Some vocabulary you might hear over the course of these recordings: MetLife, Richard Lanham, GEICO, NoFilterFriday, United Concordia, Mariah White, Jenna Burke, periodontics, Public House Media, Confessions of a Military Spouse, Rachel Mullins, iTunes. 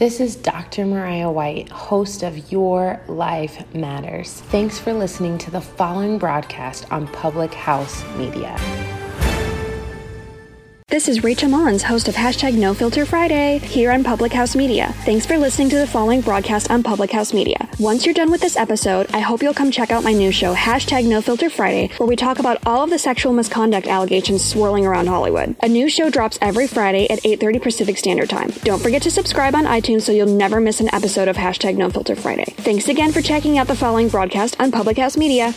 This is Dr. Mariah White, host of Your Life Matters. Thanks for listening to the following broadcast on Public House Media. This is Rachel Mullins, host of #NoFilterFriday, here on Public House Media. Thanks for listening to the following broadcast on Public House Media. Once you're done with this episode, I hope you'll come check out my new show, #NoFilterFriday, where we talk about all of the sexual misconduct allegations swirling around Hollywood. A new show drops every Friday at 8:30 Pacific Standard Time. Don't forget to subscribe on iTunes so you'll never miss an episode of #NoFilterFriday. Thanks again for checking out the following broadcast on Public House Media.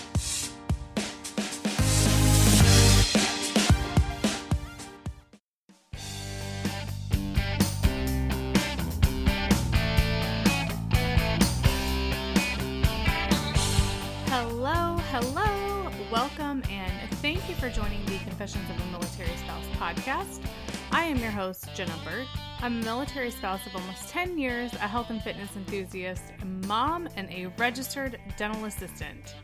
Confessions of a Military Spouse podcast. I am your host, Jenna Burke. I'm a military spouse of almost 10 years, a health and fitness enthusiast, a mom, and a registered dental assistant.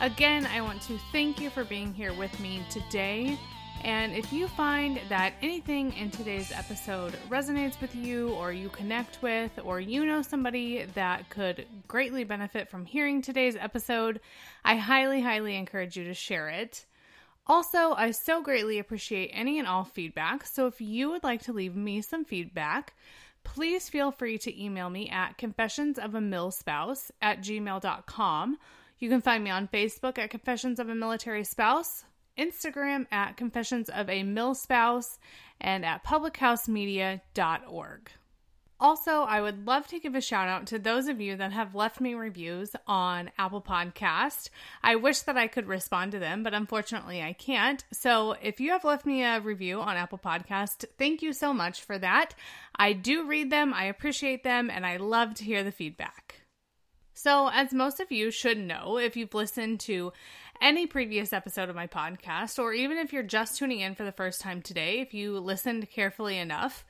Again, I want to thank you for being here with me today. And if you find that anything in today's episode resonates with you, or you connect with, or you know somebody that could greatly benefit from hearing today's episode, I highly, highly encourage you to share it. Also, I so greatly appreciate any and all feedback, so if you would like to leave me some feedback, please feel free to email me at confessionsofamilspouse@gmail.com. You can find me on Facebook at Confessions of a Military Spouse, Instagram at Confessions of a Milspouse, and at publichousemedia.org. Also, I would love to give a shout out to those of you that have left me reviews on Apple Podcast. I wish that I could respond to them, but unfortunately I can't. So if you have left me a review on Apple Podcast, thank you so much for that. I do read them, I appreciate them, and I love to hear the feedback. So as most of you should know, if you've listened to any previous episode of my podcast, or even if you're just tuning in for the first time today, if you listened carefully enough,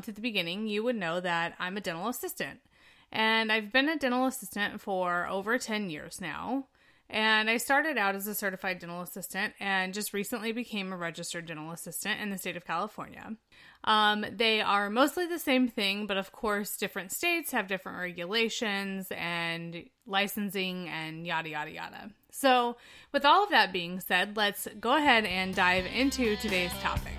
to the beginning, you would know that I'm a dental assistant, and I've been a dental assistant for over 10 years now, and I started out as a certified dental assistant and just recently became a registered dental assistant in the state of California. They are mostly the same thing, but of course, different states have different regulations and licensing and yada, yada, yada. So with all of that being said, let's go ahead and dive into today's topic.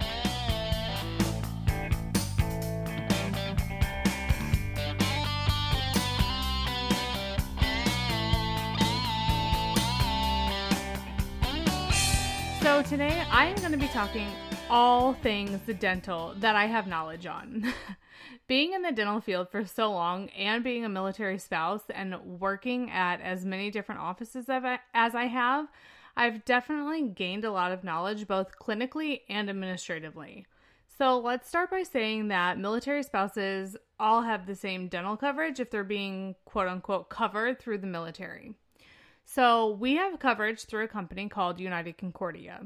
So today I am going to be talking all things dental that I have knowledge on. Being in the dental field for so long and being a military spouse and working at as many different offices as I have, I've definitely gained a lot of knowledge both clinically and administratively. So let's start by saying that military spouses all have the same dental coverage if they're being quote unquote covered through the military. So we have coverage through a company called United Concordia.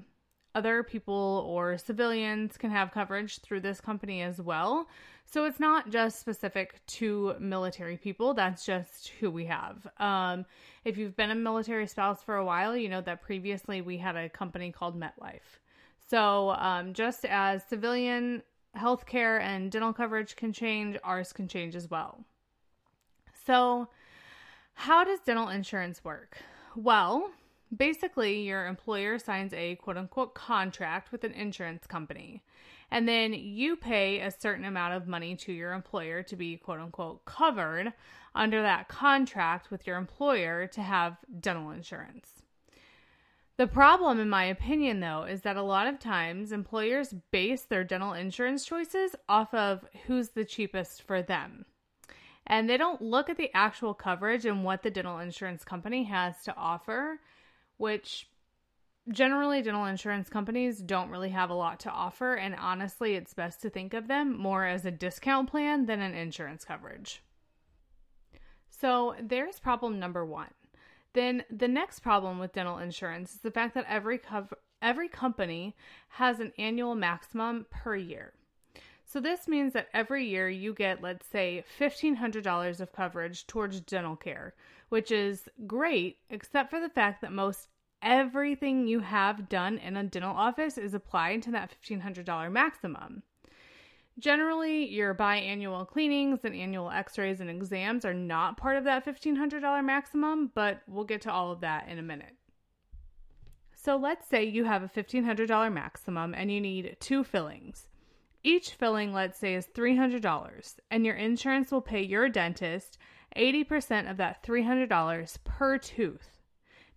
Other people or civilians can have coverage through this company as well. So it's not just specific to military people. That's just who we have. If you've been a military spouse for a while, you know that previously we had a company called MetLife. So just as civilian healthcare and dental coverage can change, ours can change as well. So how does dental insurance work? Well, basically your employer signs a quote-unquote contract with an insurance company, and then you pay a certain amount of money to your employer to be quote-unquote covered under that contract with your employer to have dental insurance. The problem, in my opinion, though, is that a lot of times employers base their dental insurance choices off of who's the cheapest for them. And they don't look at the actual coverage and what the dental insurance company has to offer, which generally dental insurance companies don't really have a lot to offer. And honestly, it's best to think of them more as a discount plan than an insurance coverage. So there's problem number one. Then the next problem with dental insurance is the fact that every company has an annual maximum per year. So this means that every year you get, let's say, $1,500 of coverage towards dental care, which is great, except for the fact that most everything you have done in a dental office is applied to that $1,500 maximum. Generally, your biannual cleanings and annual x-rays and exams are not part of that $1,500 maximum, but we'll get to all of that in a minute. So let's say you have a $1,500 maximum and you need two fillings. Each filling, let's say, is $300, and your insurance will pay your dentist 80% of that $300 per tooth,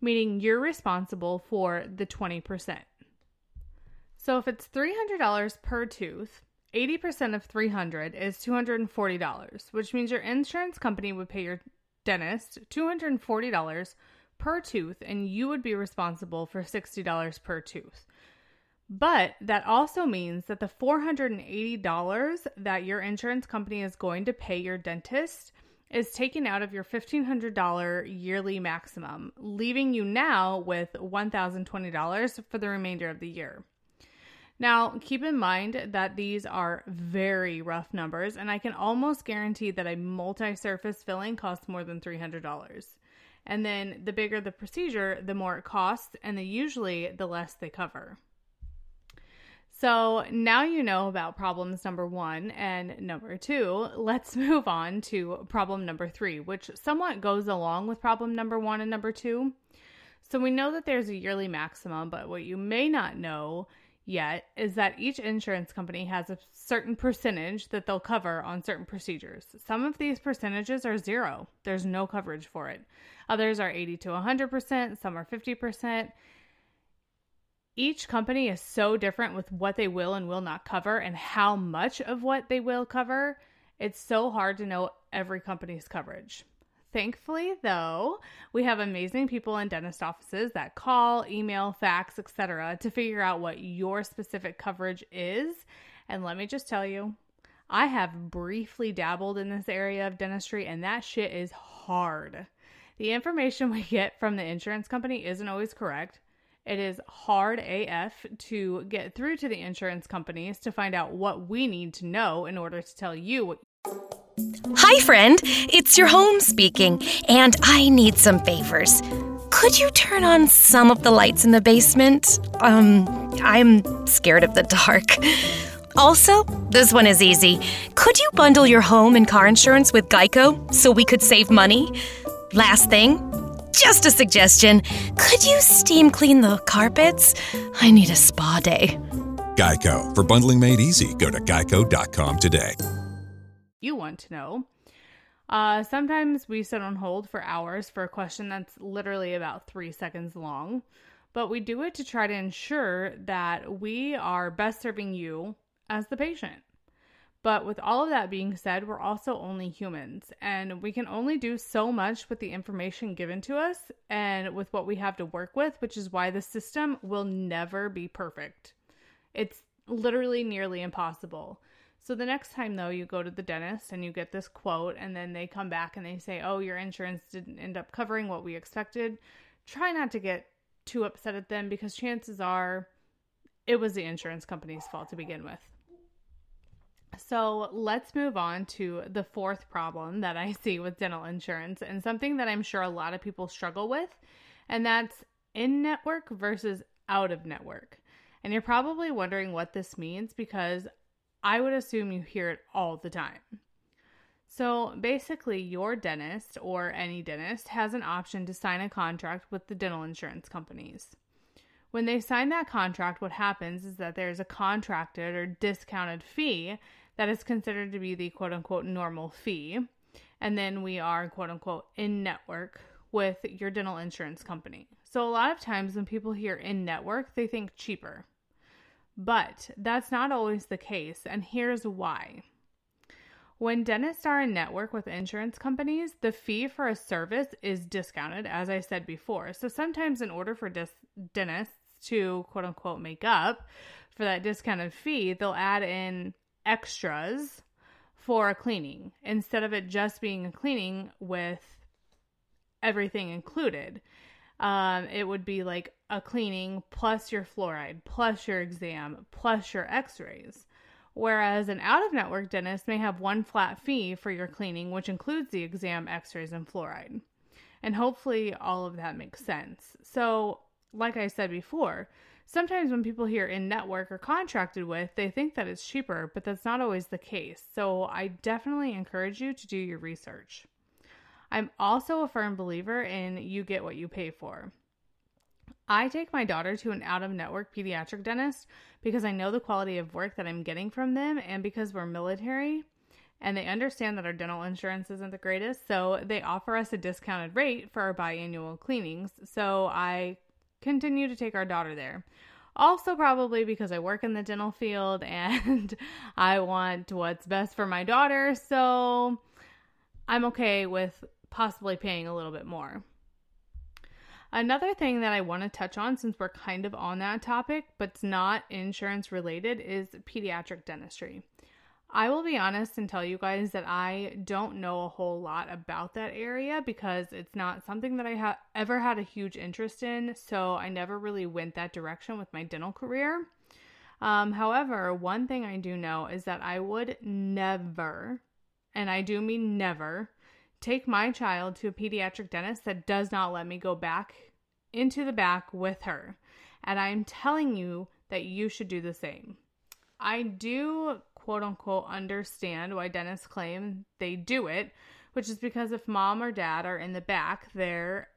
meaning you're responsible for the 20%. So if it's $300 per tooth, 80% of $300 is $240, which means your insurance company would pay your dentist $240 per tooth, and you would be responsible for $60 per tooth. But that also means that the $480 that your insurance company is going to pay your dentist is taken out of your $1,500 yearly maximum, leaving you now with $1,020 for the remainder of the year. Now, keep in mind that these are very rough numbers, and I can almost guarantee that a multi-surface filling costs more than $300. And then the bigger the procedure, the more it costs, and usually the less they cover. So now you know about problems number one and number two. Let's move on to problem number three, which somewhat goes along with problem number one and number two. So we know that there's a yearly maximum, but what you may not know yet is that each insurance company has a certain percentage that they'll cover on certain procedures. Some of these percentages are zero. There's no coverage for it. Others are 80 to 100%. Some are 50%. Each company is so different with what they will and will not cover and how much of what they will cover. It's so hard to know every company's coverage. Thankfully, though, we have amazing people in dentist offices that call, email, fax, etc. to figure out what your specific coverage is. And let me just tell you, I have briefly dabbled in this area of dentistry, and that shit is hard. The information we get from the insurance company isn't always correct. It is hard AF to get through to the insurance companies to find out what we need to know in order to tell you what. Hi, friend. It's your home speaking, and I need some favors. Could you turn on some of the lights in the basement? I'm scared of the dark. Also, this one is easy. Could you bundle your home and car insurance with GEICO so we could save money? Last thing, just a suggestion. Could you steam clean the carpets? I need a spa day. GEICO. For bundling made easy, go to geico.com today. You want to know. Sometimes we sit on hold for hours for a question that's literally about 3 seconds long, but we do it to try to ensure that we are best serving you as the patient. But with all of that being said, we're also only humans, and we can only do so much with the information given to us and with what we have to work with, which is why the system will never be perfect. It's literally nearly impossible. So the next time, though, you go to the dentist and you get this quote, and then they come back and they say, oh, your insurance didn't end up covering what we expected, try not to get too upset at them, because chances are it was the insurance company's fault to begin with. So let's move on to the fourth problem that I see with dental insurance, and something that I'm sure a lot of people struggle with, and that's in-network versus out-of-network. And you're probably wondering what this means, because I would assume you hear it all the time. So basically, your dentist or any dentist has an option to sign a contract with the dental insurance companies. When they sign that contract, what happens is that there's a contracted or discounted fee that is considered to be the quote-unquote normal fee. And then we are quote-unquote in-network with your dental insurance company. So a lot of times when people hear in-network, they think cheaper. But that's not always the case, and here's why. When dentists are in network with insurance companies, the fee for a service is discounted, as I said before. So sometimes in order for dentists to quote-unquote make up for that discounted fee, they'll add in extras for a cleaning instead of it just being a cleaning with everything included. It would be like a cleaning plus your fluoride, plus your exam, plus your x-rays. Whereas an out-of-network dentist may have one flat fee for your cleaning, which includes the exam, x-rays, and fluoride. And hopefully all of that makes sense. So, like I said before, Sometimes when people hear in-network or contracted with, they think that it's cheaper, but that's not always the case. So I definitely encourage you to do your research. I'm also a firm believer in you get what you pay for. I take my daughter to an out-of-network pediatric dentist because I know the quality of work that I'm getting from them, and because we're military and they understand that our dental insurance isn't the greatest, so they offer us a discounted rate for our biannual cleanings, so I continue to take our daughter there. Also probably because I work in the dental field and I want what's best for my daughter, so I'm okay with possibly paying a little bit more. Another thing that I want to touch on, since we're kind of on that topic, but it's not insurance related, is pediatric dentistry. I will be honest and tell you guys that I don't know a whole lot about that area because it's not something that I ever had a huge interest in, so I never really went that direction with my dental career. However, one thing I do know is that I would never, and I do mean never, take my child to a pediatric dentist that does not let me go back into the back with her. And I'm telling you that you should do the same. I do, quote unquote, understand why dentists claim they do it, which is because if mom or dad are in the back there,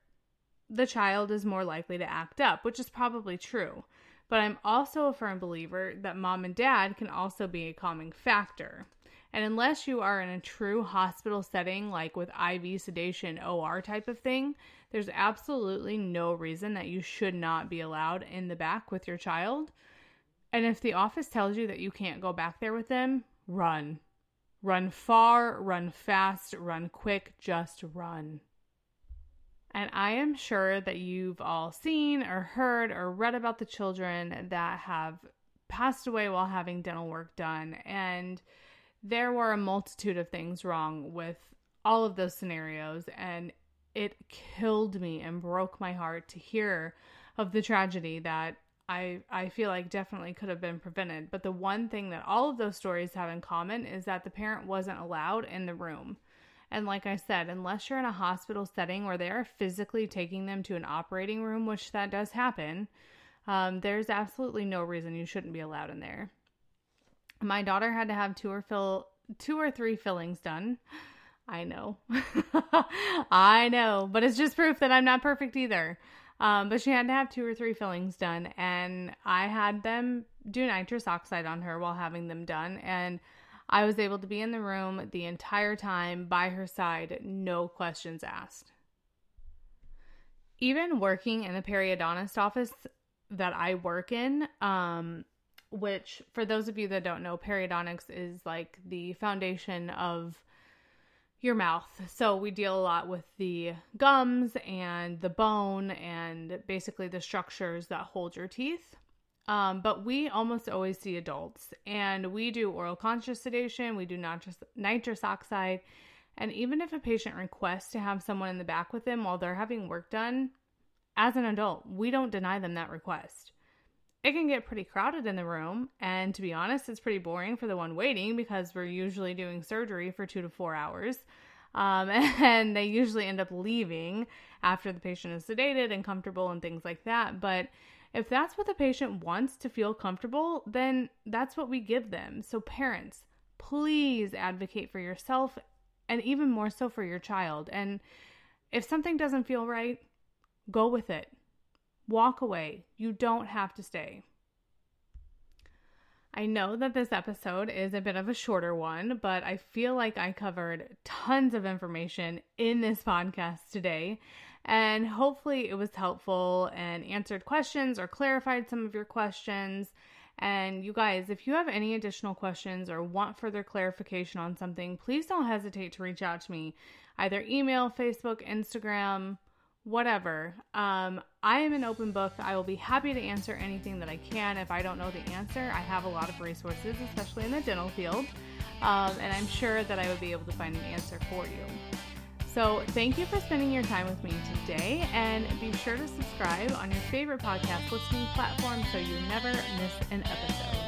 the child is more likely to act up, which is probably true. But I'm also a firm believer that mom and dad can also be a calming factor. And unless you are in a true hospital setting, like with IV sedation, OR type of thing, there's absolutely no reason that you should not be allowed in the back with your child. And if the office tells you that you can't go back there with them, run. Run far, run fast, run quick, just run. And I am sure that you've all seen or heard or read about the children that have passed away while having dental work done, and there were a multitude of things wrong with all of those scenarios, and it killed me and broke my heart to hear of the tragedy that I feel like definitely could have been prevented. But the one thing that all of those stories have in common is that the parent wasn't allowed in the room. And like I said, unless you're in a hospital setting where they are physically taking them to an operating room, which that does happen, there's absolutely no reason you shouldn't be allowed in there. My daughter had to have two or three fillings done. I know. I know. But it's just proof that I'm not perfect either. But she had to have two or three fillings done. And I had them do nitrous oxide on her while having them done. And I was able to be in the room the entire time by her side. No questions asked. Even working in the periodontist office that I work in, which, for those of you that don't know, periodontics is like the foundation of your mouth. So we deal a lot with the gums and the bone and basically the structures that hold your teeth. But we almost always see adults, and we do oral conscious sedation. We do nitrous oxide. And even if a patient requests to have someone in the back with them while they're having work done, as an adult, we don't deny them that request. It can get pretty crowded in the room, and to be honest, it's pretty boring for the one waiting because we're usually doing surgery for 2 to 4 hours, and they usually end up leaving after the patient is sedated and comfortable and things like that. But if that's what the patient wants to feel comfortable, then that's what we give them. So parents, please advocate for yourself and even more so for your child. And if something doesn't feel right, go with it. Walk away. You don't have to stay. I know that this episode is a bit of a shorter one, but I feel like I covered tons of information in this podcast today, and hopefully it was helpful and answered questions or clarified some of your questions. And you guys, if you have any additional questions or want further clarification on something, please don't hesitate to reach out to me, either email, Facebook, Instagram, whatever. I am an open book. I will be happy to answer anything that I can. If I don't know the answer, I have a lot of resources, especially in the dental field. And I'm sure that I would be able to find an answer for you. So thank you for spending your time with me today, and be sure to subscribe on your favorite podcast listening platform so you never miss an episode.